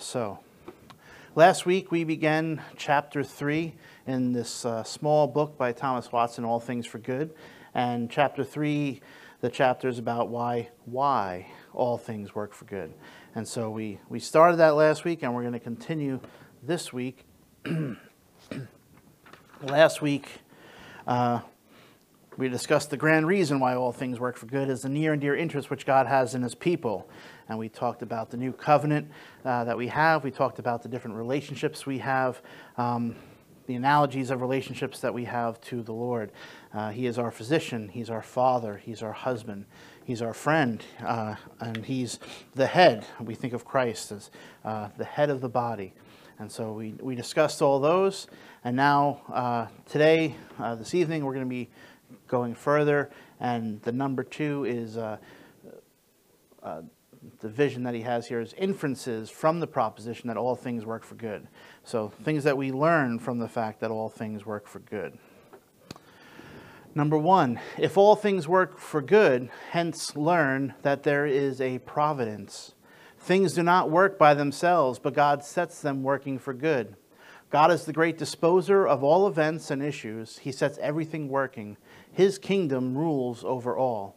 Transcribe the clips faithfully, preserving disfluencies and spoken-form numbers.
So, last week we began chapter three in this uh, small book by Thomas Watson, All Things for Good. And chapter three, the chapter is about why, why all things work for good. And so we, we started that last week, and we're going to continue this week. Last week, uh, we discussed the grand reason why all things work for good is the near and dear interest which God has in his people. And we talked about the new covenant uh, that we have. We talked about the different relationships we have, um, the analogies of relationships that we have to the Lord. Uh, he is our physician. He's our father. He's our husband. He's our friend. Uh, and he's the head. We think of Christ as uh, the head of the body. And so we, we discussed all those. And now uh, today, uh, this evening, we're going to be going further. And the number two is... Uh, uh, The vision that he has here is inferences from the proposition that all things work for good. So things that we learn from the fact that all things work for good. Number one, if all things work for good, hence learn that there is a providence. Things do not work by themselves, but God sets them working for good. God is the great disposer of all events and issues. He sets everything working. His kingdom rules over all.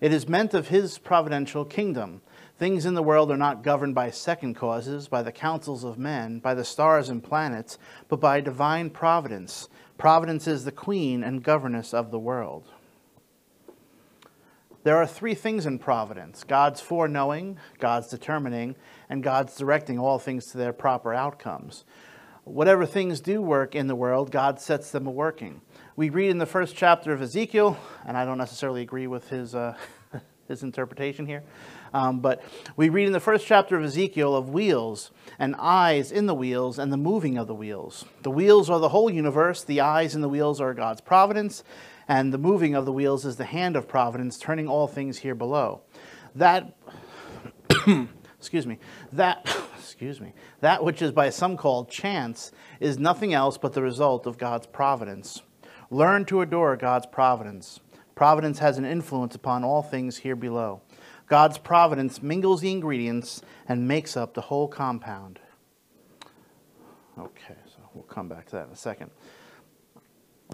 It is meant of his providential kingdom. Things in the world are not governed by second causes, by the counsels of men, by the stars and planets, but by divine providence. Providence is the queen and governess of the world. There are three things in providence: God's foreknowing, God's determining, and God's directing all things to their proper outcomes. Whatever things do work in the world, God sets them a working. We read in the first chapter of Ezekiel, and I don't necessarily agree with his, uh, his interpretation here, um, but we read in the first chapter of Ezekiel of wheels and eyes in the wheels and the moving of the wheels. The wheels are the whole universe. The eyes in the wheels are God's providence, and the moving of the wheels is the hand of providence, turning all things here below. That, excuse me, that, excuse me, that which is by some called chance is nothing else but the result of God's providence. Learn to adore God's providence. Providence has an influence upon all things here below. God's providence mingles the ingredients and makes up the whole compound. Okay, so we'll come back to that in a second.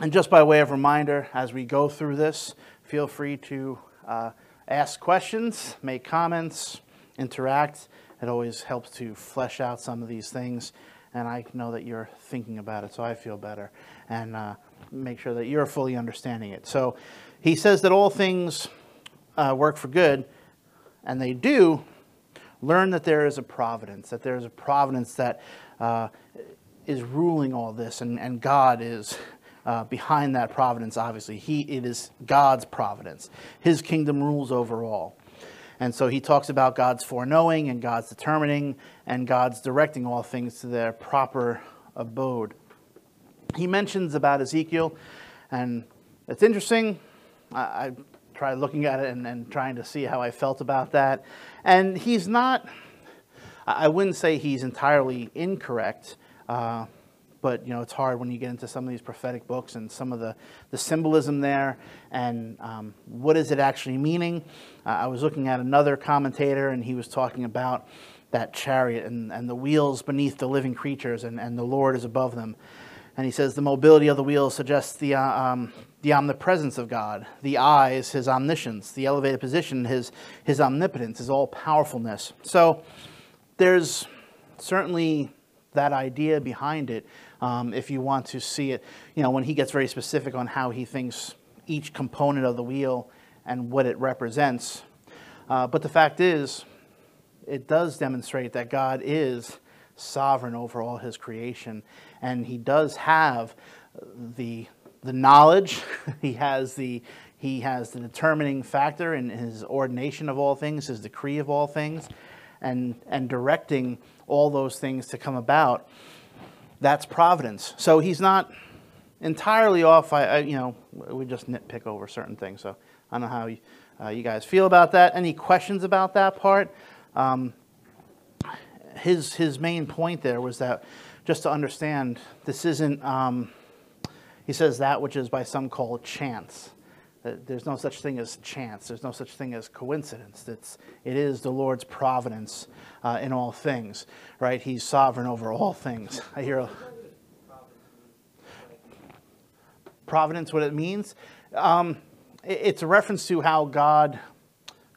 And just by way of reminder, as we go through this, feel free to uh, ask questions, make comments, interact. It always helps to flesh out some of these things. And I know that you're thinking about it, so I feel better. And uh, make sure that you're fully understanding it. So he says that all things uh, work for good, and they do. Learn that there is a providence, that there is a providence that uh, is ruling all this, and, and God is uh, behind that providence, obviously. He, it is God's providence. His kingdom rules over all. And so he talks about God's foreknowing and God's determining and God's directing all things to their proper abode. He mentions about Ezekiel, and it's interesting. I, I tried looking at it and, and trying to see how I felt about that. And he's not, I wouldn't say he's entirely incorrect, uh, but, you know, it's hard when you get into some of these prophetic books and some of the, the symbolism there and um, what is it actually meaning. Uh, I was looking at another commentator, and he was talking about that chariot and, and the wheels beneath the living creatures, and, and the Lord is above them. And he says the mobility of the wheel suggests the, uh, um, the omnipresence of God. The eye is his omniscience. The elevated position, his, his omnipotence, his all-powerfulness. So there's certainly that idea behind it, um, if you want to see it. You know, when he gets very specific on how he thinks each component of the wheel and what it represents. Uh, but the fact is, it does demonstrate that God is sovereign over all his creation, and he does have the the knowledge. He has the he has the determining factor in his ordination of all things, his decree of all things, and and directing all those things to come about. That's providence. So he's not entirely off. I, I you know we just nitpick over certain things. So I don't know how you, uh, you guys feel about that. Any questions about that part? Um, His, his main point there was that, just to understand, this isn't, um, he says, that which is by some called chance. There's no such thing as chance. There's no such thing as coincidence. It's, it is the Lord's providence uh, in all things, right? He's sovereign over all things. I hear a... Providence, what it means? Um, it, it's a reference to how God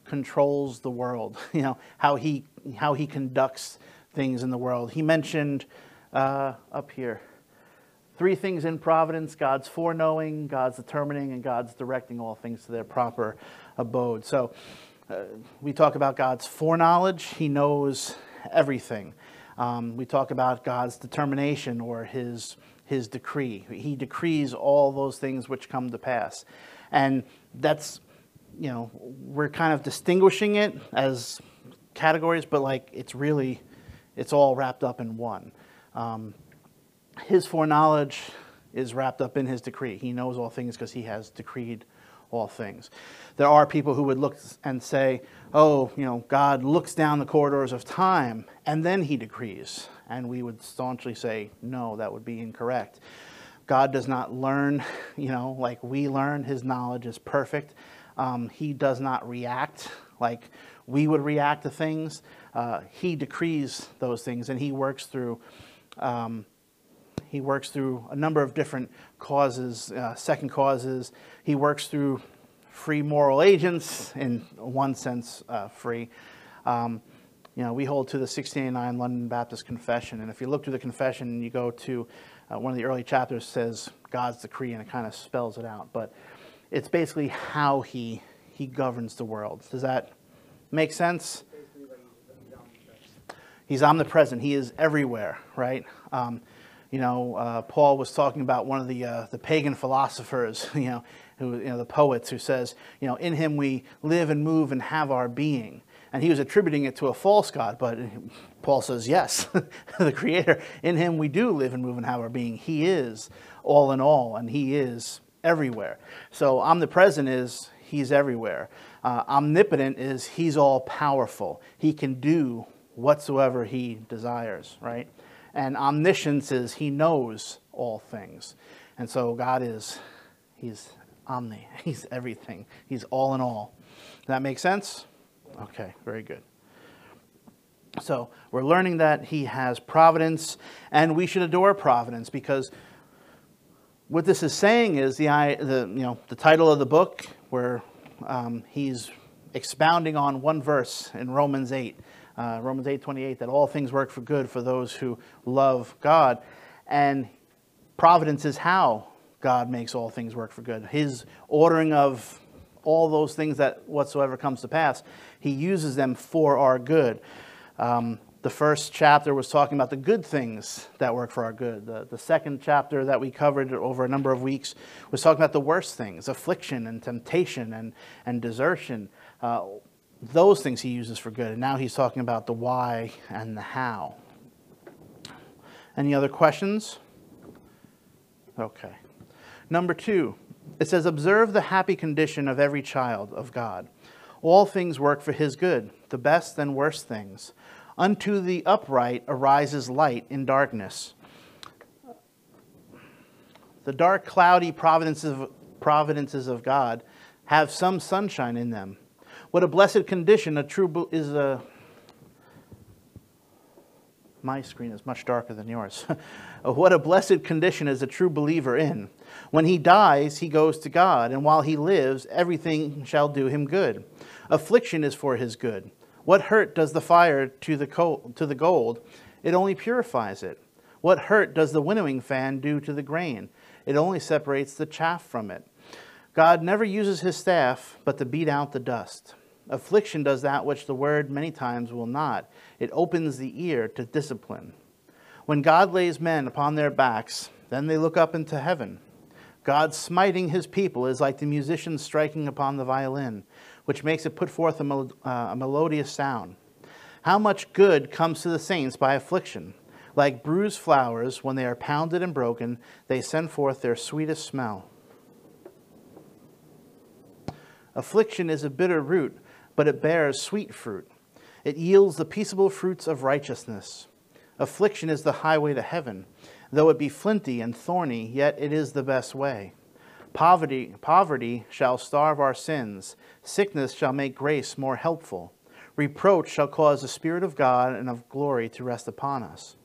controls the world, you know, how he, how he conducts things in the world. He mentioned uh, up here, three things in providence: God's foreknowing, God's determining, and God's directing all things to their proper abode. So uh, we talk about God's foreknowledge. He knows everything. Um, we talk about God's determination, or his, his decree. He decrees all those things which come to pass. And that's, you know, we're kind of distinguishing it as categories, but like it's really, it's all wrapped up in one. Um, his foreknowledge is wrapped up in his decree. He knows all things because he has decreed all things. There are people who would look and say, oh, you know, God looks down the corridors of time and then he decrees. And we would staunchly say, no, that would be incorrect. God does not learn, you know, like we learn. His knowledge is perfect. Um, he does not react like we would react to things. Uh, he decrees those things, and he works through um, he works through a number of different causes, uh, second causes. He works through free moral agents, in one sense, uh, free. Um, you know, we hold to the sixteen eighty-nine London Baptist Confession, and if you look through the confession and you go to uh, one of the early chapters, says God's decree, and it kind of spells it out, but it's basically how he he governs the world. Does that make sense? He's omnipresent. He is everywhere, right? Um, you know, uh, Paul was talking about one of the uh, the pagan philosophers, you know, who, you know, the poets, who says, you know, in him we live and move and have our being. And he was attributing it to a false god, but Paul says, yes, the Creator. In him we do live and move and have our being. He is all in all, and he is everywhere. So omnipresent is he's everywhere. Uh, omnipotent is he's all powerful. He can do whatsoever he desires, right? And omniscience is he knows all things. And so God is, he's omni, he's everything. He's all in all. Does that make sense? Okay, very good. So we're learning that he has providence, and we should adore providence, because what this is saying is the, the, you know, the title of the book, where um, he's expounding on one verse in Romans eight, uh, Romans eight twenty-eight, that all things work for good for those who love God. And providence is how God makes all things work for good. His ordering of all those things that whatsoever comes to pass, he uses them for our good. Um, The first chapter was talking about the good things that work for our good. The, the second chapter that we covered over a number of weeks was talking about the worst things, affliction and temptation and, and desertion. Uh, those things he uses for good. And now he's talking about the why and the how. Any other questions? Okay. Number two, it says, observe the happy condition of every child of God. All things work for his good, the best and worst things. Unto the upright arises light in darkness. The dark, cloudy providences of, providences of God have some sunshine in them. What a blessed condition a true is a My screen is much darker than yours. What a blessed condition is a true believer in. When he dies, he goes to God, and while he lives, everything shall do him good. Affliction is for his good. What hurt does the fire to the to the gold? It only purifies it. What hurt does the winnowing fan do to the grain? It only separates the chaff from it. God never uses his staff but to beat out the dust. Affliction does that which the word many times will not. It opens the ear to discipline. When God lays men upon their backs, then they look up into heaven. God smiting his people is like the musician striking upon the violin, which makes it put forth a, mel uh, a melodious sound. How much good comes to the saints by affliction? Like bruised flowers, when they are pounded and broken, they send forth their sweetest smell. Affliction is a bitter root, but it bears sweet fruit. It yields the peaceable fruits of righteousness. Affliction is the highway to heaven. Though it be flinty and thorny, yet it is the best way. Poverty, poverty shall starve our sins. Sickness shall make grace more helpful. Reproach shall cause the Spirit of God and of glory to rest upon us.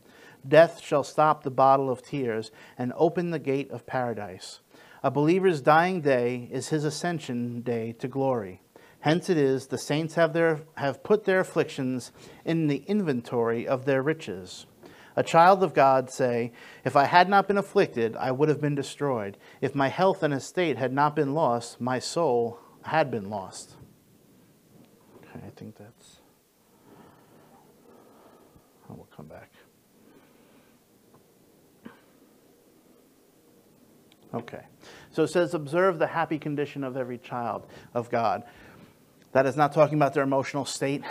Death shall stop the bottle of tears and open the gate of paradise. A believer's dying day is his ascension day to glory. Hence it is the saints have, their, have put their afflictions in the inventory of their riches. A child of God say, if I had not been afflicted, I would have been destroyed. If my health and estate had not been lost, my soul had been lost. Okay, I think that's... I will come back. Okay. So it says, observe the happy condition of every child of God. That is not talking about their emotional state.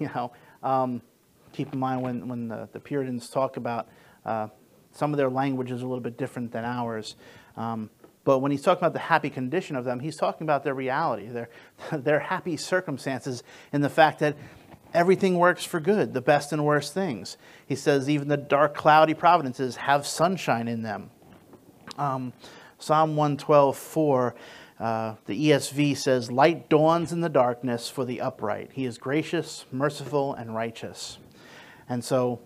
you know, um, keep in mind when, when the, the Puritans talk about uh, some of their language is a little bit different than ours. Um, but when he's talking about the happy condition of them, he's talking about their reality, their, their happy circumstances, and the fact that everything works for good, the best and worst things. He says even the dark, cloudy providences have sunshine in them. Um, Psalm one twelve four. Uh, the E S V says, light dawns in the darkness for the upright. He is gracious, merciful, and righteous. And so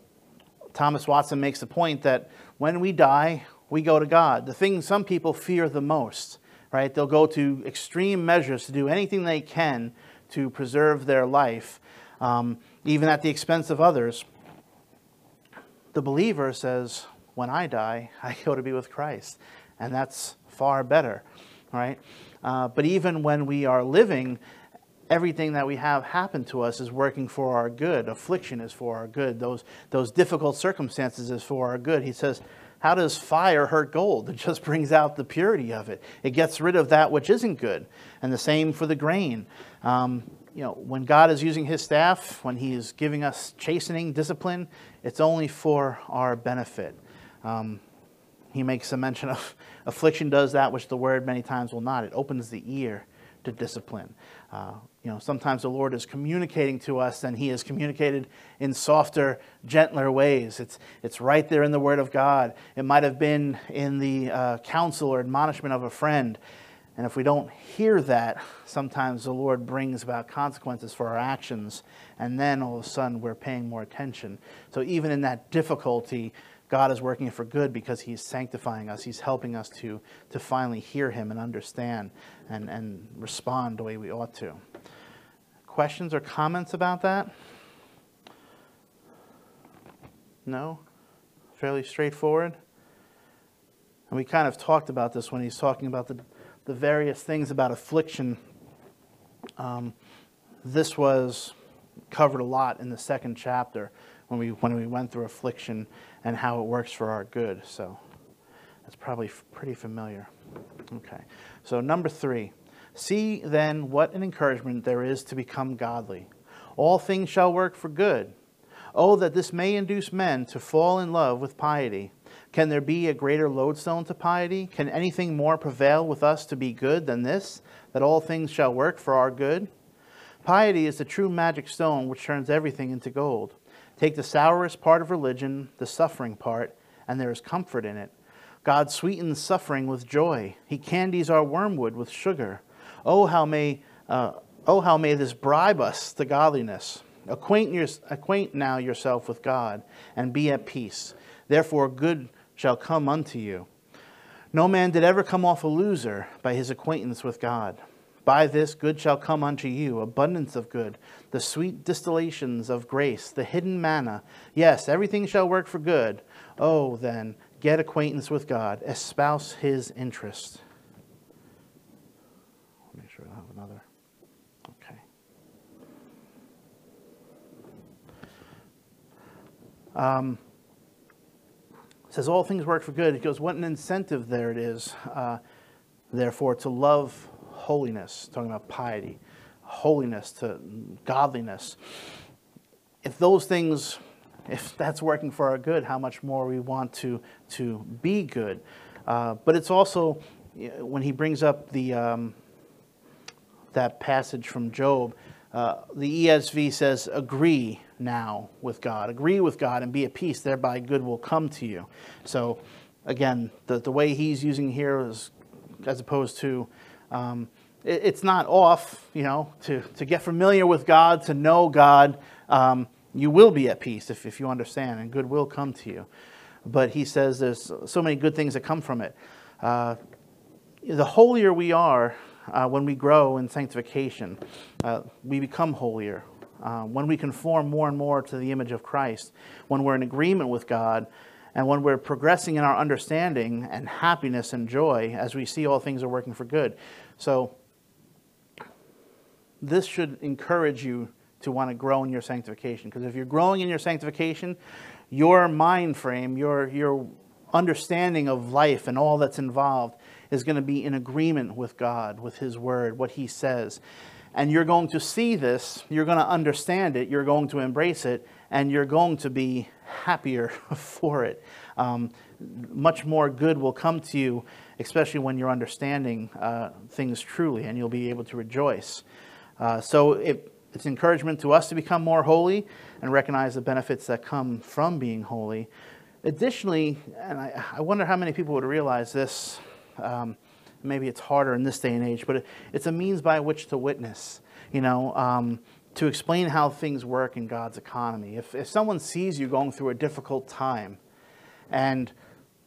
Thomas Watson makes the point that when we die, we go to God. The thing some people fear the most, right? They'll go to extreme measures to do anything they can to preserve their life, um, even at the expense of others. The believer says, when I die, I go to be with Christ. And that's far better. Right? Uh, but even when we are living, everything that we have happen to us is working for our good. Affliction is for our good. Those, those difficult circumstances is for our good. He says, how does fire hurt gold? It just brings out the purity of it. It gets rid of that which isn't good. And the same for the grain. Um, you know, when God is using his staff, when he is giving us chastening, discipline, it's only for our benefit. Um, He makes a mention of affliction does that which the word many times will not. It opens the ear to discipline. Uh, you know, sometimes the Lord is communicating to us, and he has communicated in softer, gentler ways. It's, it's right there in the word of God. It might have been in the uh, counsel or admonishment of a friend. And if we don't hear that, sometimes the Lord brings about consequences for our actions. And then all of a sudden we're paying more attention. So even in that difficulty, God is working for good because he's sanctifying us. He's helping us to, to finally hear him and understand and, and respond the way we ought to. Questions or comments about that? No? Fairly straightforward? And we kind of talked about this when he's talking about the, the various things about affliction. Um, this was covered a lot in the second chapter when we, when we went through affliction and how it works for our good. So that's probably f pretty familiar. Okay, so number three, see then what an encouragement there is to become godly. All things shall work for good. Oh, that this may induce men to fall in love with piety. Can there be a greater lodestone to piety? Can anything more prevail with us to be good than this, that all things shall work for our good? Piety is the true magic stone which turns everything into gold. Take the sourest part of religion, the suffering part, and there is comfort in it. God sweetens suffering with joy. He candies our wormwood with sugar. Oh, how may, uh, oh, how may this bribe us to godliness? Acquaint, your, acquaint now yourself with God, and be at peace. Therefore good shall come unto you. No man did ever come off a loser by his acquaintance with God. By this good shall come unto you, abundance of good, the sweet distillations of grace, the hidden manna. Yes, everything shall work for good. Oh, then, get acquaintance with God. Espouse his interest. Make sure I have another. Okay. Um, it says, all things work for good. It goes, what an incentive there it is, uh, therefore, to love holiness, talking about piety, holiness to godliness. If those things, if that's working for our good, how much more we want to to be good. Uh, but it's also when he brings up the um, that passage from Job. Uh, the E S V says, "Agree now with God, agree with God, and be at peace. Thereby, good will come to you." So, again, the the way he's using here is as opposed to. Um, it, it's not off, you know, to, to get familiar with God, to know God. Um, you will be at peace if, if you understand, and good will come to you. But he says there's so many good things that come from it. Uh, the holier we are uh, when we grow in sanctification, uh, we become holier. Uh, when we conform more and more to the image of Christ, when we're in agreement with God, and when we're progressing in our understanding and happiness and joy, as we see all things are working for good. So this should encourage you to want to grow in your sanctification. Because if you're growing in your sanctification, your mind frame, your, your understanding of life and all that's involved is going to be in agreement with God, with his word, what he says. And you're going to see this, you're going to understand it, you're going to embrace it, and you're going to be happier for it. Um, much more good will come to you, especially when you're understanding uh, things truly, and you'll be able to rejoice. Uh, so it, it's encouragement to us to become more holy and recognize the benefits that come from being holy. Additionally, and I, I wonder how many people would realize this, um, maybe it's harder in this day and age, but it, it's a means by which to witness, you know, um, to explain how things work in God's economy. If, if someone sees you going through a difficult time and,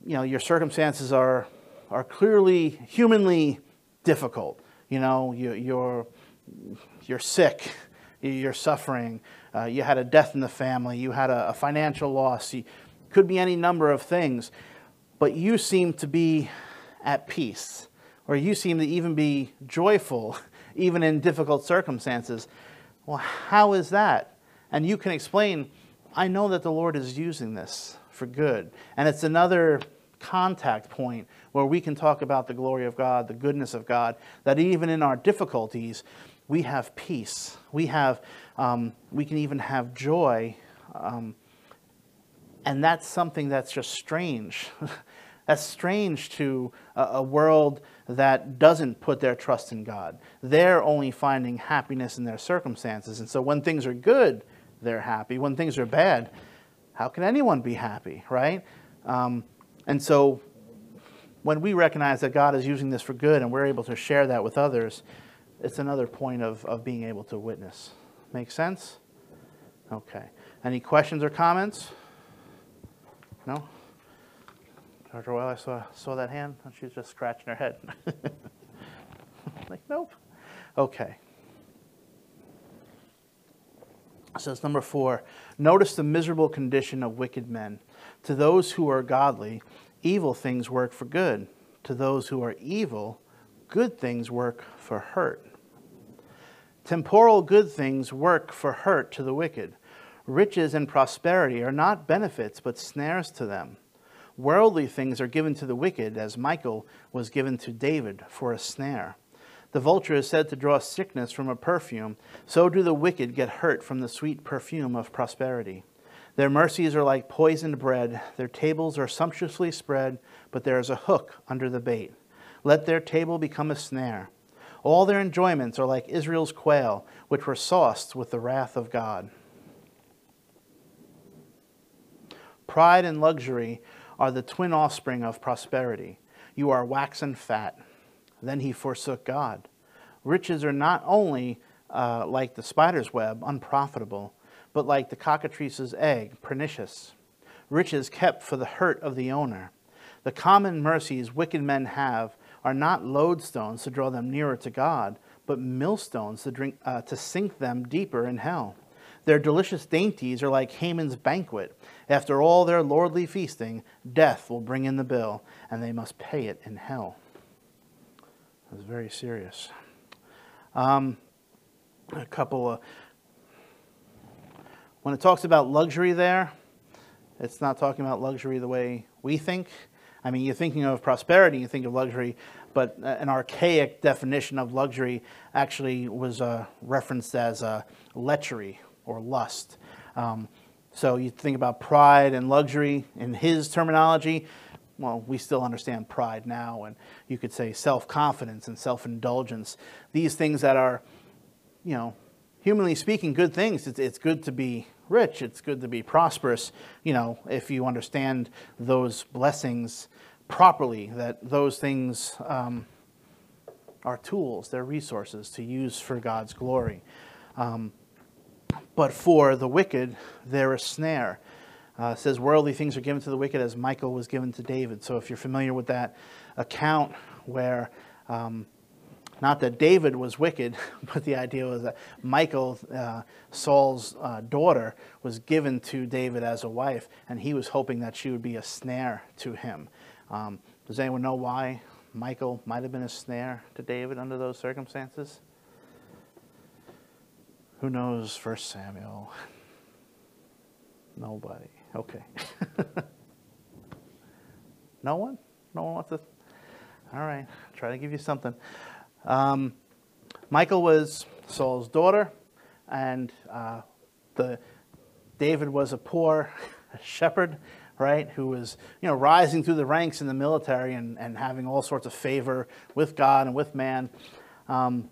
you know, your circumstances are, are clearly humanly difficult, you know, you, you're, you're sick, you're suffering, uh, you had a death in the family, you had a, a financial loss, you, could be any number of things, but you seem to be at peace, or you seem to even be joyful, even in difficult circumstances. Well, how is that? And you can explain, I know that the Lord is using this for good. And it's another contact point where we can talk about the glory of God, the goodness of God, that even in our difficulties, we have peace. We have, um, we can even have joy. Um, and that's something that's just strange. That's strange to a world that doesn't put their trust in God. They're only finding happiness in their circumstances. And so when things are good, they're happy. When things are bad, how can anyone be happy, right? Um, and so when we recognize that God is using this for good and we're able to share that with others, it's another point of, of being able to witness. Make sense? Okay. Any questions or comments? No? Doctor Weil, I saw, saw that hand, and she was just scratching her head. Like, nope. Okay. So it's number four. Notice the miserable condition of wicked men. To those who are godly, evil things work for good. To those who are evil, good things work for hurt. Temporal good things work for hurt to the wicked. Riches and prosperity are not benefits, but snares to them. Worldly things are given to the wicked, as Michael was given to David for a snare. The vulture is said to draw sickness from a perfume. So do the wicked get hurt from the sweet perfume of prosperity. Their mercies are like poisoned bread. Their tables are sumptuously spread, but there is a hook under the bait. Let their table become a snare. All their enjoyments are like Israel's quail, which were sauced with the wrath of God. Pride and luxury are the twin offspring of prosperity. You are waxen fat. Then he forsook God. Riches are not only uh, like the spider's web, unprofitable, but like the cockatrice's egg, pernicious. Riches kept for the hurt of the owner. The common mercies wicked men have are not lodestones to draw them nearer to God, but millstones to, drink, uh, to sink them deeper in hell. Their delicious dainties are like Haman's banquet. After all their lordly feasting, death will bring in the bill, and they must pay it in hell. That's very serious. Um, a couple of... When it talks about luxury there, it's not talking about luxury the way we think. I mean, you're thinking of prosperity, you think of luxury, but an archaic definition of luxury actually was uh, referenced as uh, lechery or lust. Um, so you think about pride and luxury in his terminology. Well, we still understand pride now, and you could say self-confidence and self-indulgence. These things that are, you know, humanly speaking, good things. It's, it's good to be rich. It's good to be prosperous, you know, if you understand those blessings properly, that those things um, are tools, they're resources to use for God's glory. Um, but for the wicked, they're a snare. Uh, it says worldly things are given to the wicked as Michael was given to David. So if you're familiar with that account where... Um, Not that David was wicked, but the idea was that Michal, uh, Saul's uh, daughter, was given to David as a wife, and he was hoping that she would be a snare to him. Um, does anyone know why Michal might have been a snare to David under those circumstances? Who knows First Samuel? Nobody. Okay. No one? No one wants to? All right. I'll try to give you something. Um, Michal was Saul's daughter, and uh, the David was a poor shepherd, right, who was, you know, rising through the ranks in the military and, and having all sorts of favor with God and with man. Um,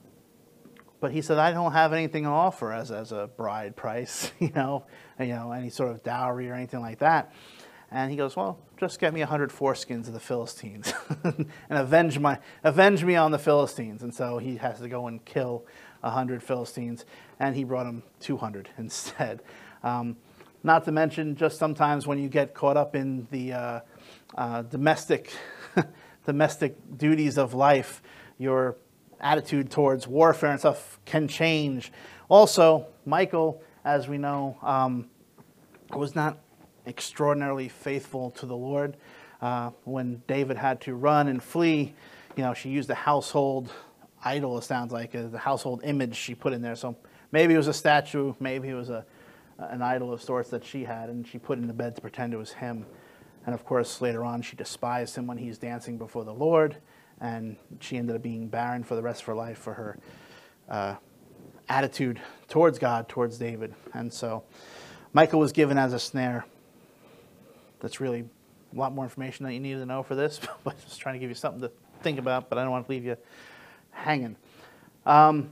but he said, I don't have anything to offer as, as a bride price, you know, and, you know, any sort of dowry or anything like that. And he goes, well, just get me a hundred foreskins of the Philistines and avenge, my, avenge me on the Philistines. And so he has to go and kill a hundred Philistines, and he brought him two hundred instead. Um, not to mention just sometimes when you get caught up in the uh, uh, domestic, domestic duties of life, your attitude towards warfare and stuff can change. Also, Michael, as we know, um, was not... extraordinarily faithful to the Lord. Uh, when David had to run and flee, you know, she used a household idol, it sounds like, uh, the household image she put in there. So maybe it was a statue, maybe it was a, an idol of sorts that she had, and she put in the bed to pretend it was him. And of course, later on, she despised him when he's dancing before the Lord, and she ended up being barren for the rest of her life for her uh, attitude towards God, towards David. And so Michael was given as a snare. That's really a lot more information that you need to know for this, but just trying to give you something to think about, but I don't want to leave you hanging. Um,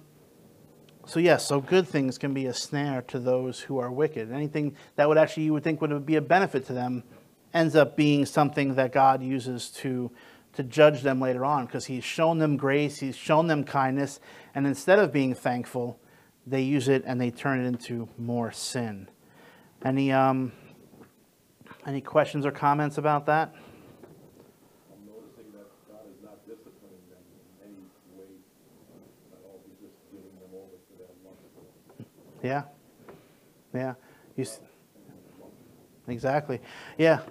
so yes, so good things can be a snare to those who are wicked. Anything that would actually, you would think would be a benefit to them, ends up being something that God uses to, to judge them later on, because he's shown them grace, he's shown them kindness, and instead of being thankful, they use it and they turn it into more sin. And he... Um, Any questions or comments about that? I'm noticing that God is not disciplining them in any way at all. He's just giving them over to that monster. Yeah. Yeah. You s exactly. Yeah.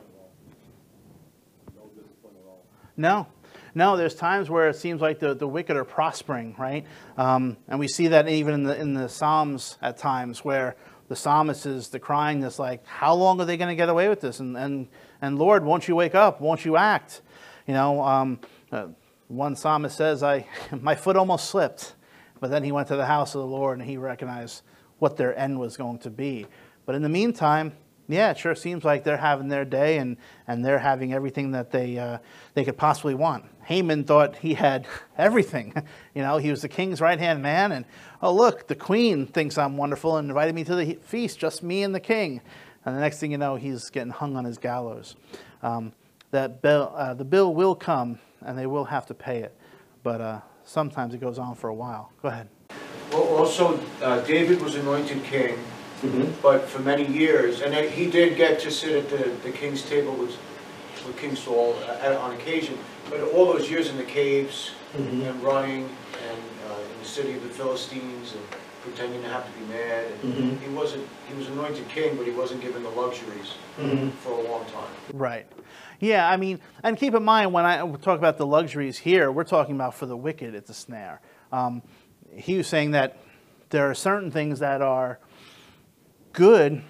No discipline at all. No. No, there's times where it seems like the, the wicked are prospering, right? Um, and we see that even in the, in the Psalms at times where... the psalmist is the crying that's like, how long are they going to get away with this? And, and, and Lord, won't you wake up? Won't you act? You know, um, uh, one psalmist says, I, my foot almost slipped. But then he went to the house of the Lord and he recognized what their end was going to be. But in the meantime, yeah, it sure seems like they're having their day and, and they're having everything that they, uh, they could possibly want. Haman thought he had everything. You know, he was the king's right-hand man, and, oh, look, the queen thinks I'm wonderful and invited me to the feast, just me and the king. And the next thing you know, he's getting hung on his gallows. Um, that bill, uh, the bill will come, and they will have to pay it. But uh, sometimes it goes on for a while. Go ahead. Well, also, uh, David was anointed king. Mm-hmm. But for many years, and it, he did get to sit at the, the king's table with, with King Saul uh, at, on occasion. But all those years in the caves, mm-hmm. and running, and uh, in the city of the Philistines, and pretending to have to be mad, and mm-hmm. he wasn't. He was anointed king, but he wasn't given the luxuries mm-hmm. for a long time. Right. Yeah, I mean, and keep in mind, when I talk about the luxuries here, we're talking about for the wicked, it's a snare. Um, he was saying that there are certain things that are good,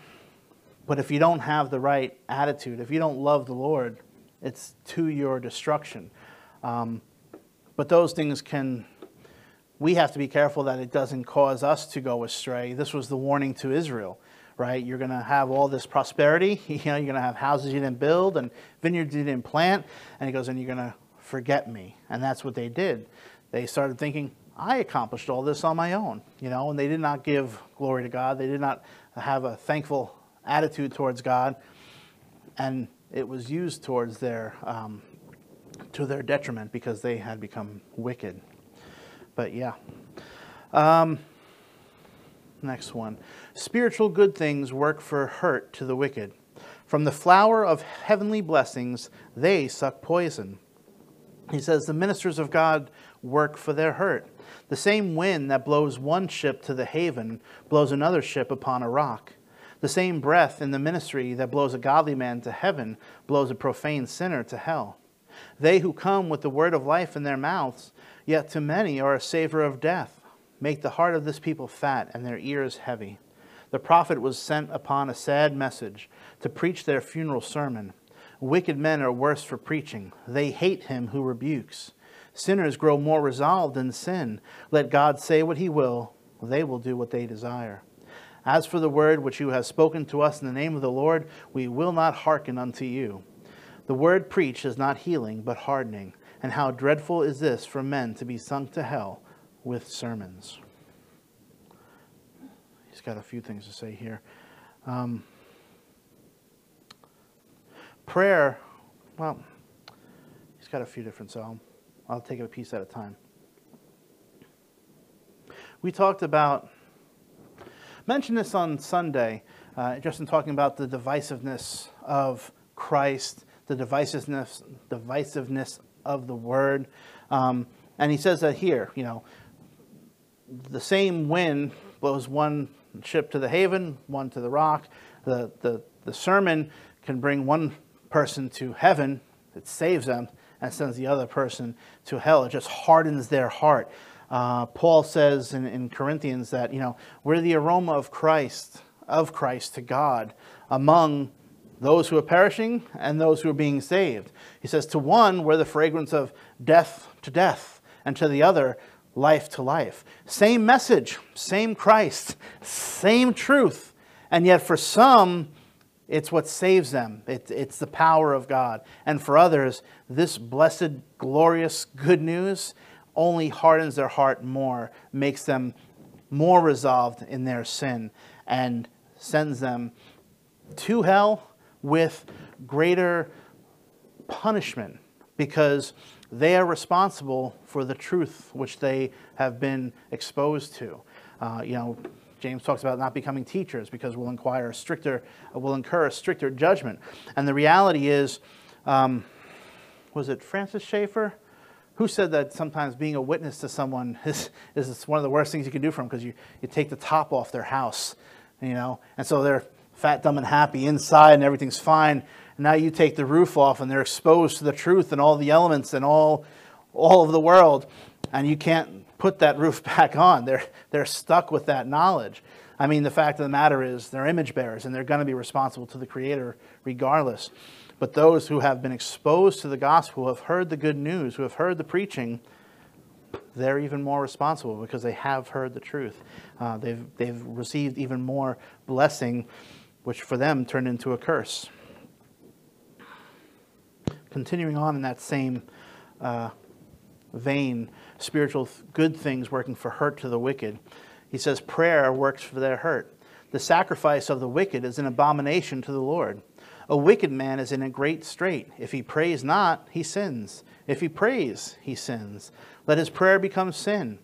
but if you don't have the right attitude, if you don't love the Lord, it's to your destruction. Um, but those things can, we have to be careful that it doesn't cause us to go astray. This was the warning to Israel, right? You're going to have all this prosperity. You know, you're going to have houses you didn't build and vineyards you didn't plant. And he goes, and you're going to forget me. And that's what they did. They started thinking, I accomplished all this on my own, you know, and they did not give glory to God. They did not have a thankful attitude towards God. And it was used towards their, um, to their detriment because they had become wicked. But yeah. Um, next one. Spiritual good things work for hurt to the wicked. From the flower of heavenly blessings, they suck poison. He says the ministers of God work for their hurt. The same wind that blows one ship to the haven blows another ship upon a rock. The same breath in the ministry that blows a godly man to heaven blows a profane sinner to hell. They who come with the word of life in their mouths, yet to many are a savor of death, make the heart of this people fat and their ears heavy. The prophet was sent upon a sad message to preach their funeral sermon. Wicked men are worse for preaching. They hate him who rebukes. Sinners grow more resolved in sin. Let God say what he will. They will do what they desire. As for the word which you have spoken to us in the name of the Lord, we will not hearken unto you. The word preached is not healing, but hardening. And how dreadful is this for men to be sunk to hell with sermons. He's got a few things to say here. Um, prayer, well, he's got a few different, so I'll, I'll take it a piece at a time. We talked about, mentioned this on Sunday, uh, just in talking about the divisiveness of Christ, the divisiveness, divisiveness of the word. Um, and he says that here, you know, the same wind blows one ship to the haven, one to the rock. The, the, the sermon can bring one person to heaven. It saves them and sends the other person to hell. It just hardens their heart. Uh, Paul says in, in Corinthians that, you know, we're the aroma of Christ, of Christ to God among those who are perishing and those who are being saved. He says to one, we're the fragrance of death to death, and to the other, life to life. Same message, same Christ, same truth. And yet for some, it's what saves them. It, it's the power of God. And for others, this blessed, glorious good news only hardens their heart more, makes them more resolved in their sin, and sends them to hell with greater punishment because they are responsible for the truth which they have been exposed to. Uh, you know, James talks about not becoming teachers because we'll inquire a stricter, we'll incur a stricter judgment. And the reality is, um, was it Francis Schaeffer who said that sometimes being a witness to someone is, is one of the worst things you can do for them because you, you take the top off their house, you know, and so they're fat, dumb, and happy inside and everything's fine. And now you take the roof off and they're exposed to the truth and all the elements and all, all of the world. And you can't put that roof back on. They're, they're stuck with that knowledge. I mean, the fact of the matter is they're image bearers and they're going to be responsible to the Creator regardless. But those who have been exposed to the gospel, who have heard the good news, who have heard the preaching, they're even more responsible because they have heard the truth. Uh, they've, they've received even more blessing, which for them turned into a curse. Continuing on in that same uh, vein, spiritual th- good things working for hurt to the wicked. He says prayer works for their hurt. The sacrifice of the wicked is an abomination to the Lord. A wicked man is in a great strait. If he prays not, he sins. If he prays, he sins. Let his prayer become sin.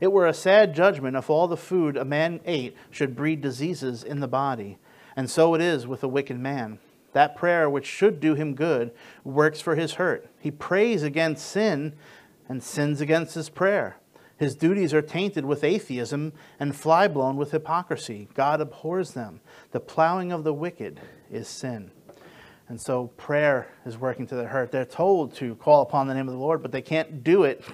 It were a sad judgment if all the food a man ate should breed diseases in the body. And so it is with a wicked man. That prayer which should do him good works for his hurt. He prays against sin and sins against his prayer. His duties are tainted with atheism and flyblown with hypocrisy. God abhors them. The plowing of the wicked is sin. And so prayer is working to their hurt. They're told to call upon the name of the Lord, but they can't do it.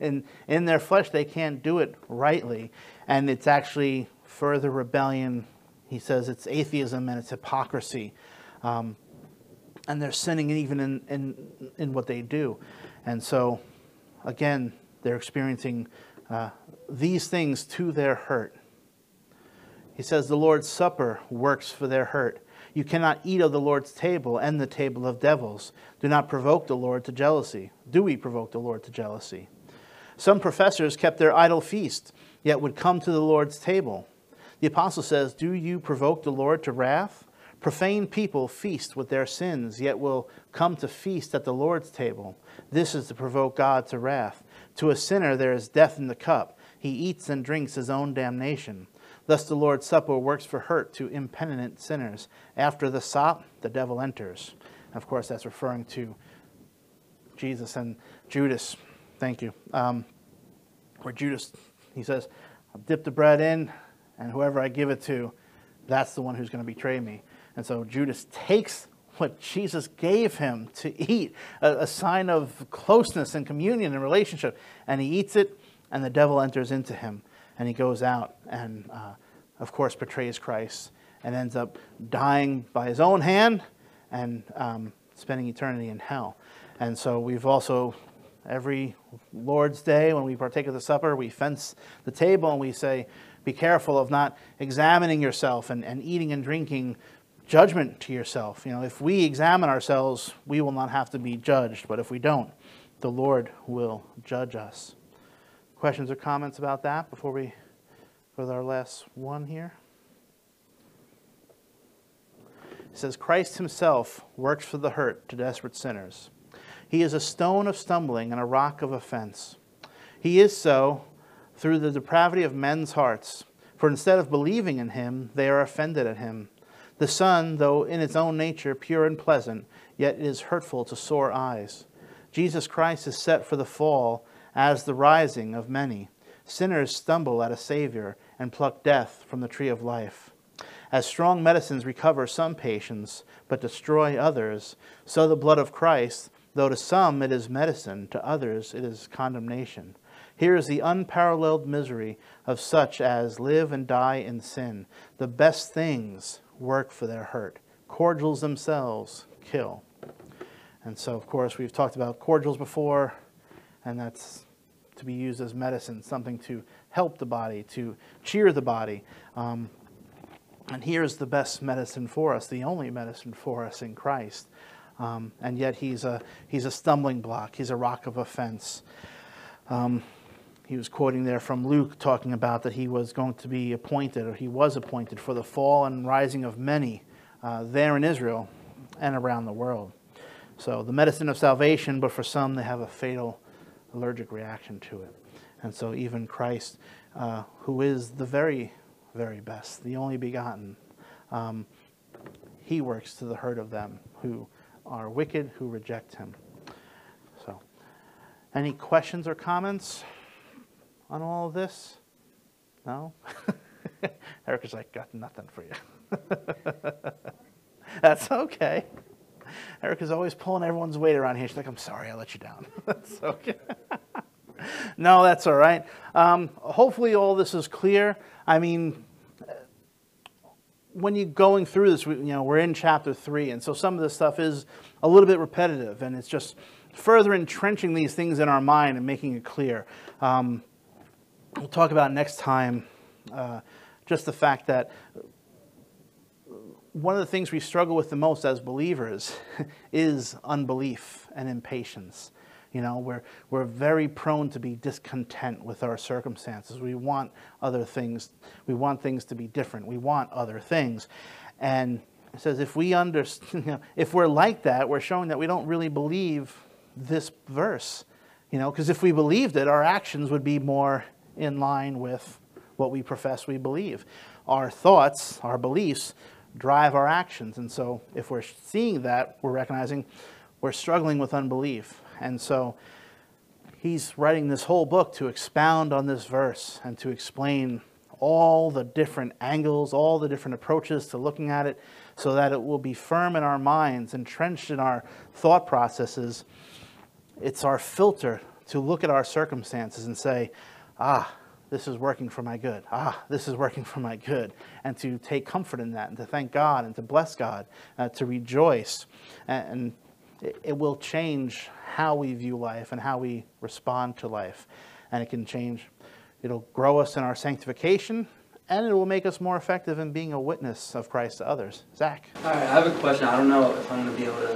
In, in their flesh, they can't do it rightly. And it's actually further rebellion. He says it's atheism and it's hypocrisy. Um, and they're sinning even in, in, in what they do. And so, again, they're experiencing uh, these things to their hurt. He says the Lord's Supper works for their hurt. You cannot eat of the Lord's table and the table of devils. Do not provoke the Lord to jealousy. Do we provoke the Lord to jealousy? Some professors kept their idle feast, yet would come to the Lord's table. The apostle says, do you provoke the Lord to wrath? Profane people feast with their sins, yet will come to feast at the Lord's table. This is to provoke God to wrath. To a sinner there is death in the cup. He eats and drinks his own damnation. Thus the Lord's Supper works for hurt to impenitent sinners. After the sop, the devil enters. Of course, that's referring to Jesus and Judas. Thank you. Um, where Judas, he says, I'll dip the bread in, and whoever I give it to, that's the one who's going to betray me. And so Judas takes what Jesus gave him to eat, a, a sign of closeness and communion and relationship, and he eats it, and the devil enters into him. And he goes out and, uh, of course, betrays Christ and ends up dying by his own hand and um, spending eternity in hell. And so we've also, every Lord's Day, when we partake of the supper, we fence the table and we say, be careful of not examining yourself and, and eating and drinking judgment to yourself. You know, if we examine ourselves, we will not have to be judged. But if we don't, the Lord will judge us. Questions or comments about that before we go to our last one here? It says, Christ himself works for the hurt to desperate sinners. He is a stone of stumbling and a rock of offense. He is so through the depravity of men's hearts. For instead of believing in him, they are offended at him. The sun, though in its own nature pure and pleasant, yet it is hurtful to sore eyes. Jesus Christ is set for the fall as the rising of many. Sinners stumble at a Savior and pluck death from the tree of life. As strong medicines recover some patients, but destroy others, so the blood of Christ, though to some it is medicine, to others it is condemnation. Here is the unparalleled misery of such as live and die in sin. The best things work for their hurt. Cordials themselves kill. And so, of course, we've talked about cordials before, and that's to be used as medicine, something to help the body, to cheer the body. Um, and here's the best medicine for us, the only medicine for us in Christ. Um, and yet he's a, he's a stumbling block. He's a rock of offense. Um, he was quoting there from Luke, talking about that he was going to be appointed, or he was appointed for the fall and rising of many uh, there in Israel and around the world. So the medicine of salvation, but for some they have a fatal allergic reaction to it. And so even Christ, uh, who is the very, very best, the only begotten, um, he works to the hurt of them who are wicked, who reject him. So any questions or comments on all of this? No? Erica's like, got nothing for you. That's okay. Erica's always pulling everyone's weight around here. She's like, I'm sorry, I let you down. That's okay. No, that's all right. Um, hopefully all this is clear. I mean, when you're going through this, you know, we're in chapter three. And so some of this stuff is a little bit repetitive. And it's just further entrenching these things in our mind and making it clear. Um, we'll talk about next time uh, just the fact that one of the things we struggle with the most as believers is unbelief and impatience. You know, we're, we're very prone to be discontent with our circumstances. We want other things. We want things to be different. We want other things. And it says if, we understand, you know, if we're like that, we're showing that we don't really believe this verse. You know, because if we believed it, our actions would be more in line with what we profess we believe. Our thoughts, our beliefs, drive our actions. And so if we're seeing that, we're recognizing we're struggling with unbelief. And so he's writing this whole book to expound on this verse and to explain all the different angles, all the different approaches to looking at it, so that it will be firm in our minds, entrenched in our thought processes. It's our filter to look at our circumstances and say, ah, this is working for my good. Ah, this is working for my good. And to take comfort in that, and to thank God, and to bless God, uh, to rejoice. And it, it will change how we view life and how we respond to life. And it can change. It'll grow us in our sanctification, and it will make us more effective in being a witness of Christ to others. Zach. All right, I have a question. I don't know if I'm going to be able to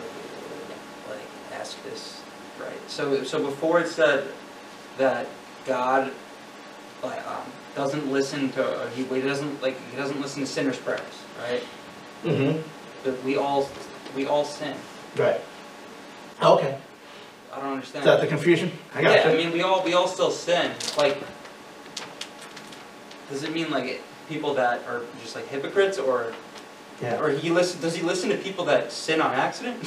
like ask this right. So, so before it said that God like um, doesn't listen to or he, he doesn't like he doesn't listen to sinners' prayers, right? Mm-hmm. But we all we all sin. Right. Okay. I don't understand. Is that the confusion? I got yeah, you. I mean, we all we all still sin, like. Does it mean like people that are just like hypocrites, or, yeah. or he listen? Does he listen to people that sin on accident?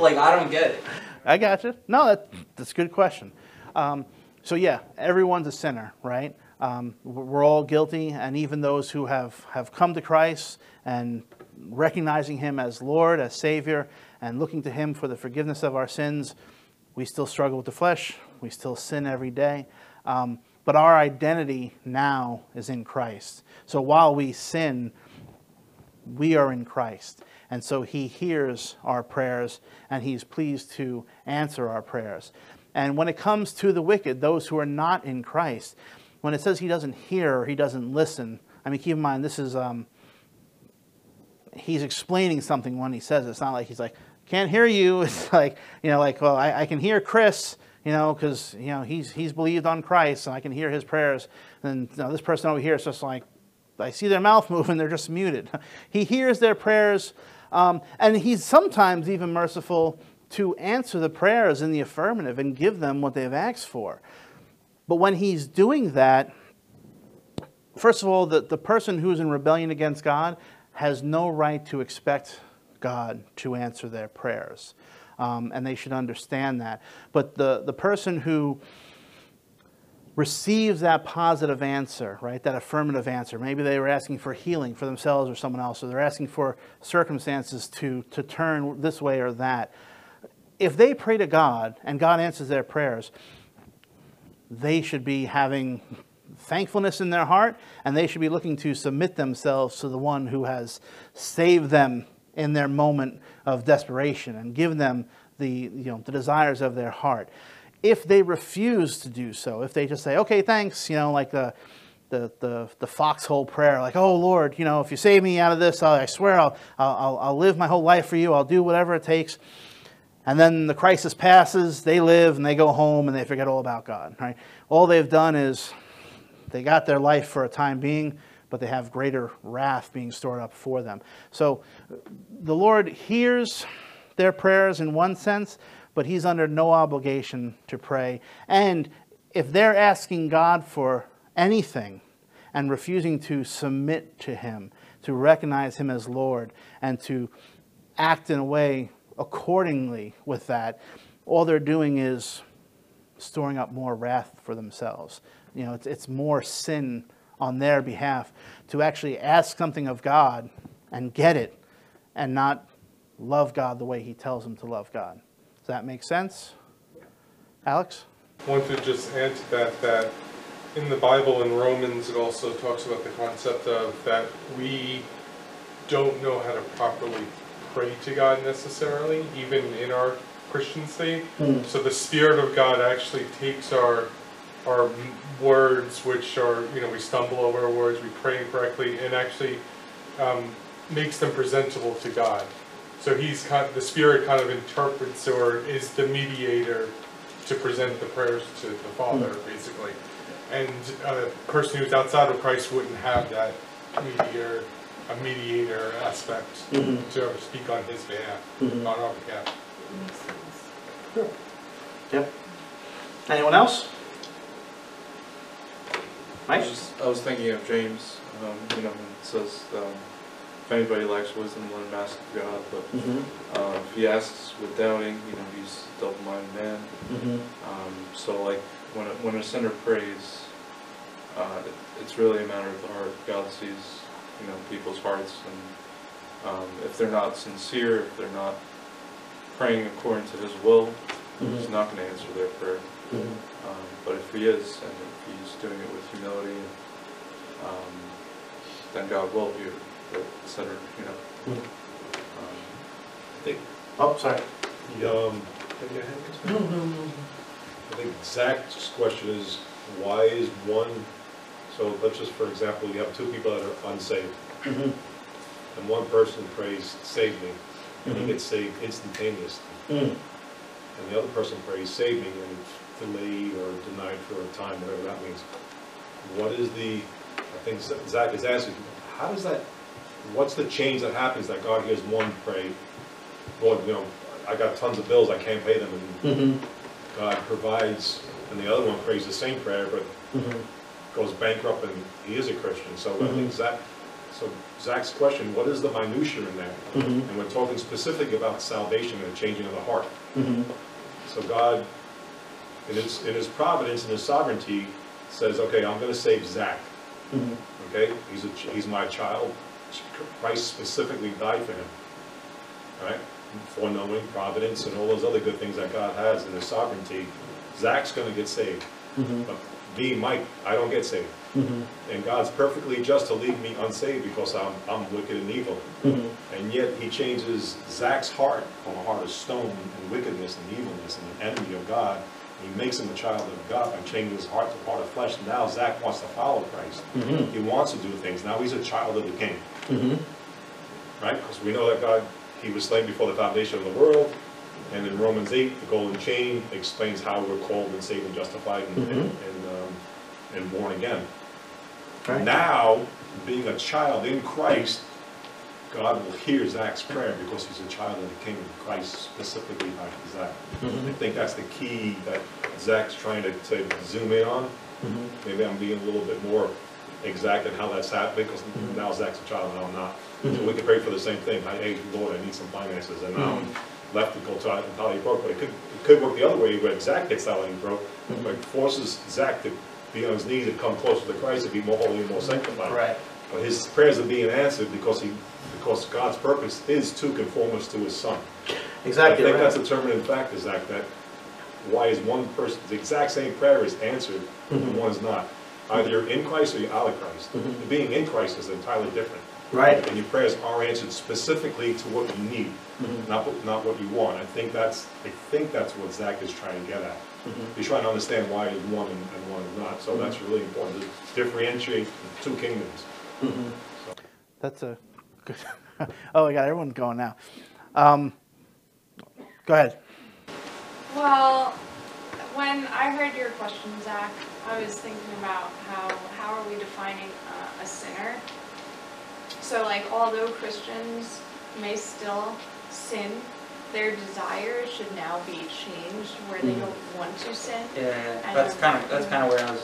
Like, I don't get it. I gotcha. No, that, that's a good question. Um, so yeah, everyone's a sinner, right? Um, we're all guilty, and even those who have have come to Christ and recognizing Him as Lord, as Savior, and looking to Him for the forgiveness of our sins, we still struggle with the flesh. We still sin every day. Um, But our identity now is in Christ. So while we sin, we are in Christ. And so He hears our prayers, and He's pleased to answer our prayers. And when it comes to the wicked, those who are not in Christ, when it says He doesn't hear or He doesn't listen, I mean, keep in mind, this is, um, He's explaining something when He says it. It's not like He's like, can't hear you. It's like, you know, like, well, I, I can hear Chris. You know, because, you know, he's, he's believed on Christ, and I can hear his prayers. And you know, this person over here is just like, I see their mouth move, and they're just muted. He hears their prayers. Um, and He's sometimes even merciful to answer the prayers in the affirmative and give them what they've asked for. But when He's doing that, first of all, the, the person who's in rebellion against God has no right to expect God to answer their prayers. Um, and they should understand that. But the, the person who receives that positive answer, right, that affirmative answer, maybe they were asking for healing for themselves or someone else, or they're asking for circumstances to, to turn this way or that. If they pray to God and God answers their prayers, they should be having thankfulness in their heart, and they should be looking to submit themselves to the one who has saved them in their moment of desperation and give them the, you know, the desires of their heart. If they refuse to do so, if they just say, okay, thanks, you know, like the, the, the, the foxhole prayer, like, oh Lord, you know, if you save me out of this, I, I swear I'll, I'll, I'll live my whole life for you. I'll do whatever it takes. And then the crisis passes, they live and they go home and they forget all about God, right? All they've done is they got their life for a time being, but they have greater wrath being stored up for them. So the Lord hears their prayers in one sense, but He's under no obligation to pray. And if they're asking God for anything and refusing to submit to Him, to recognize Him as Lord, and to act in a way accordingly with that, all they're doing is storing up more wrath for themselves. You know, it's, it's more sin on their behalf to actually ask something of God and get it and not love God the way He tells them to love God. Does that make sense? Alex? I want to just add to that that in the Bible, in Romans, it also talks about the concept of that we don't know how to properly pray to God necessarily, even in our Christian state. Mm. So the Spirit of God actually takes our our words, which are, you know, we stumble over our words, we pray incorrectly, and actually um, makes them presentable to God. So He's kind of, the Spirit kind of interprets or is the mediator to present the prayers to the Father, mm-hmm. basically. And a person who's outside of Christ wouldn't have that mediator, a mediator aspect mm-hmm. to speak on His behalf, mm-hmm. on our behalf. Makes sense. Cool. Yep. Anyone else? Right? I was, just, I was thinking of James, um, you know, it says, um, if anybody lacks wisdom, let him ask God, but mm-hmm. uh, if he asks with doubting, you know, he's a double-minded man. Mm-hmm. um, so like, when a, when a sinner prays, uh, it, it's really a matter of the heart. God sees, you know, people's hearts, and um, if they're not sincere, if they're not praying according to his will, mm-hmm. he's not going to answer their prayer. Mm-hmm. um, but if he is, and if he's doing it with humility, um, then God will hear the sinner, you know. Mm-hmm. um, I think, oh, sorry. The, um, no, no, no. I think Zach's question is, why is one, so let's just, for example, you have two people that are unsaved, mm-hmm. and one person prays, save me, and mm-hmm. he gets saved instantaneously. Mm. And the other person prays, save me, and it's delayed or denied for a time, whatever that means. What is the, I think Zach is asking, how does that, what's the change that happens that God hears one pray, Lord, you know, I got tons of bills, I can't pay them, and mm-hmm. God provides, and the other one prays the same prayer, but mm-hmm. goes bankrupt, and he is a Christian. So mm-hmm. I think Zach, so Zach's question, what is the minutiae in that? Mm-hmm. And we're talking specifically about salvation and the changing of the heart. Mm-hmm. So God, in his, in his providence and his sovereignty, says, okay, I'm going to save Zach. Mm-hmm. Okay, he's a, he's my child. Christ specifically died for him. All right, foreknowing, providence, and all those other good things that God has in his sovereignty. Zach's going to get saved. Mm-hmm. But me, Mike, I don't get saved. Mm-hmm. And God's perfectly just to leave me unsaved because I'm, I'm wicked and evil. Mm-hmm. And yet he changes Zach's heart from a heart of stone and wickedness and evilness and an enemy of God. And he makes him a child of God by changing his heart to a heart of flesh. Now Zach wants to follow Christ. Mm-hmm. He wants to do things. Now he's a child of the King. Mm-hmm. Right? Because we know that God, he was slain before the foundation of the world. And in Romans eight, the golden chain explains how we're called and saved and justified and, mm-hmm. and, and, um, and born again. Right. Now, being a child in Christ, God will hear Zach's prayer because he's a child of the King of Christ, specifically like Zach. Mm-hmm. I think that's the key that Zach's trying to, to zoom in on. Mm-hmm. Maybe I'm being a little bit more exact in how that's happening because mm-hmm. now Zach's a child and I'm not. Mm-hmm. So we can pray for the same thing. I, hey, Lord, I need some finances, and now mm-hmm. I'm left to go to entirely broke, but it could, it could work the other way where Zach gets out and broke, mm-hmm. but it forces Zach to be on his knees and come closer to Christ and be more holy and more sanctified. Right. But his prayers are being answered because he, because God's purpose is to conform us to his Son. Exactly. I think right. that's a determining factor, Zach, that why is one person, the exact same prayer is answered mm-hmm. and one is not. Either you're in Christ or you're out of Christ. Mm-hmm. Being in Christ is entirely different. Right. And your prayers are answered specifically to what you need, mm-hmm. not what, not what you want. I think that's I think that's what Zach is trying to get at. Mm-hmm. He's trying to understand why he's one and, and one is not. So mm-hmm. that's really important to differentiate the two kingdoms. Mm-hmm. So. That's a good. Oh, I got everyone going now. Um, go ahead. Well, when I heard your question, Zach, I was thinking about how how are we defining uh, a sinner? So, like, although Christians may still sin, their desires should now be changed where they don't want to sin. Yeah, that's kind of that's kind of where I was.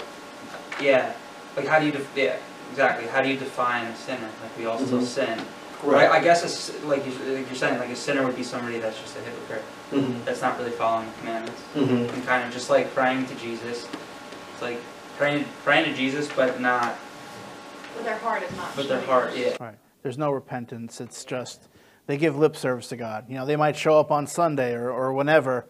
Yeah, like how do you? Def yeah, exactly. How do you define a sinner? Like we all mm-hmm. still sin. Right. I, I guess it's like, you, like you're saying, like a sinner would be somebody that's just a hypocrite. Mm-hmm. That's not really following the commandments. Mm-hmm. And kind of just like praying to Jesus. It's like praying praying to Jesus, but not. But their heart is not. But their heart, yeah. Right. There's no repentance. It's just they give lip service to God. You know, they might show up on Sunday or, or whenever,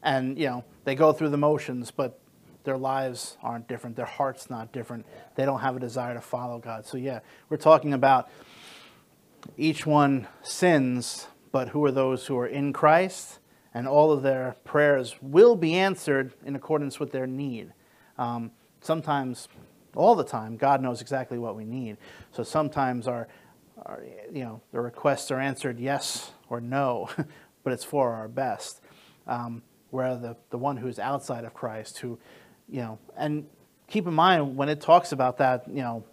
and you know they go through the motions, but their lives aren't different. Their heart's not different. They don't have a desire to follow God. So yeah, we're talking about each one sins, but who are those who are in Christ? And all of their prayers will be answered in accordance with their need. Um, sometimes. All the time, God knows exactly what we need. So sometimes our, our, you know, the requests are answered yes or no, but it's for our best. Um, where the, the one who's outside of Christ, who, you know, and keep in mind when it talks about that, you know,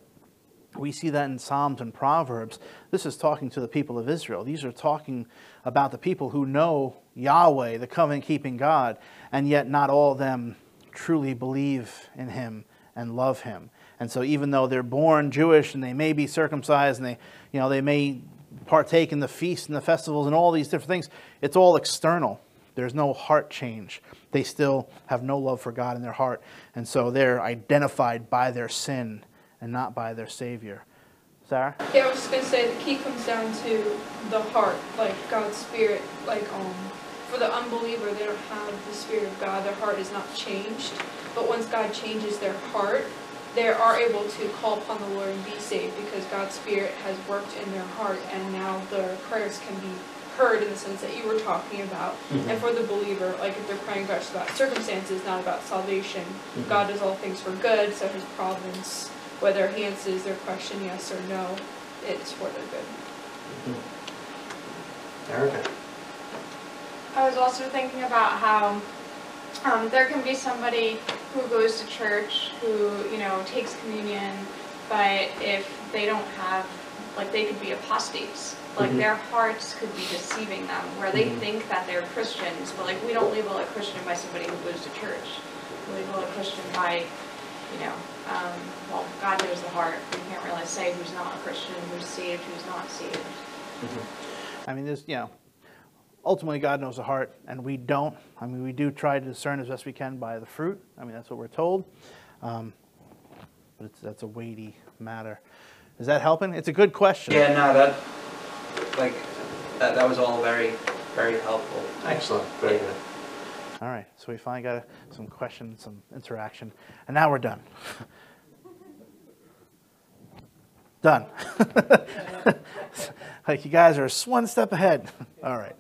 we see that in Psalms and Proverbs. This is talking to the people of Israel. These are talking about the people who know Yahweh, the covenant-keeping God, and yet not all of them truly believe in him and love him. And so even though they're born Jewish and they may be circumcised and they, you know, they may partake in the feasts and the festivals and all these different things, it's all external. There's no heart change. They still have no love for God in their heart. And so they're identified by their sin and not by their Savior. Sarah? Yeah, I was just going to say the key comes down to the heart, like God's Spirit. Like um, for the unbeliever, they don't have the Spirit of God. Their heart is not changed. But once God changes their heart, they are able to call upon the Lord and be saved because God's Spirit has worked in their heart, and now their prayers can be heard in the sense that you were talking about. Mm-hmm. And for the believer, like if they're praying about circumstances, not about salvation, mm-hmm. God does all things for good, so his providence, whether he answers their question yes or no, it's for their good. Mm-hmm. Erica? I was also thinking about how um, there can be somebody who goes to church, who, you know, takes communion, but if they don't have, like, they could be apostates. Like, mm-hmm. their hearts could be deceiving them, where they mm-hmm. think that they're Christians, but, like, we don't label a Christian by somebody who goes to church. We label a Christian by, you know, um, well, God knows the heart. We can't really say who's not a Christian, who's saved, who's not saved. Mm-hmm. I mean, there's, you know, ultimately, God knows the heart, and we don't. I mean, we do try to discern as best we can by the fruit. I mean, that's what we're told. Um, but it's, that's a weighty matter. Is that helping? It's a good question. Yeah, no, that like that, that was all very, very helpful. Excellent. Very good. All right, so we finally got a, some questions, some interaction, and now we're done. Done. Like, you guys are one step ahead. All right.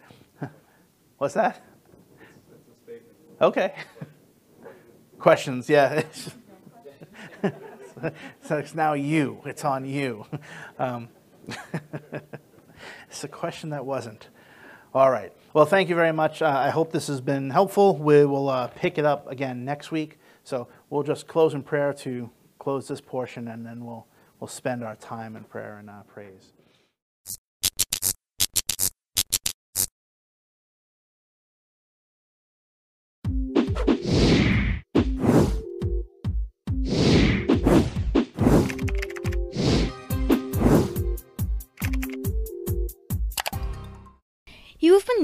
What's that? Okay. Questions, yeah. So it's now you. It's on you. Um, it's a question that wasn't. All right. Well, thank you very much. Uh, I hope this has been helpful. We will uh, pick it up again next week. So we'll just close in prayer to close this portion, and then we'll, we'll spend our time in prayer and uh, praise. You have been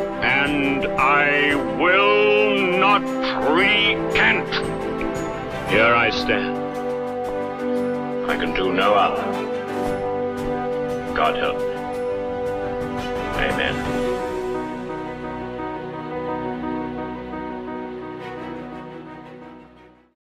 and I will not recant. Here I stand. I can do no other. God help me. Amen.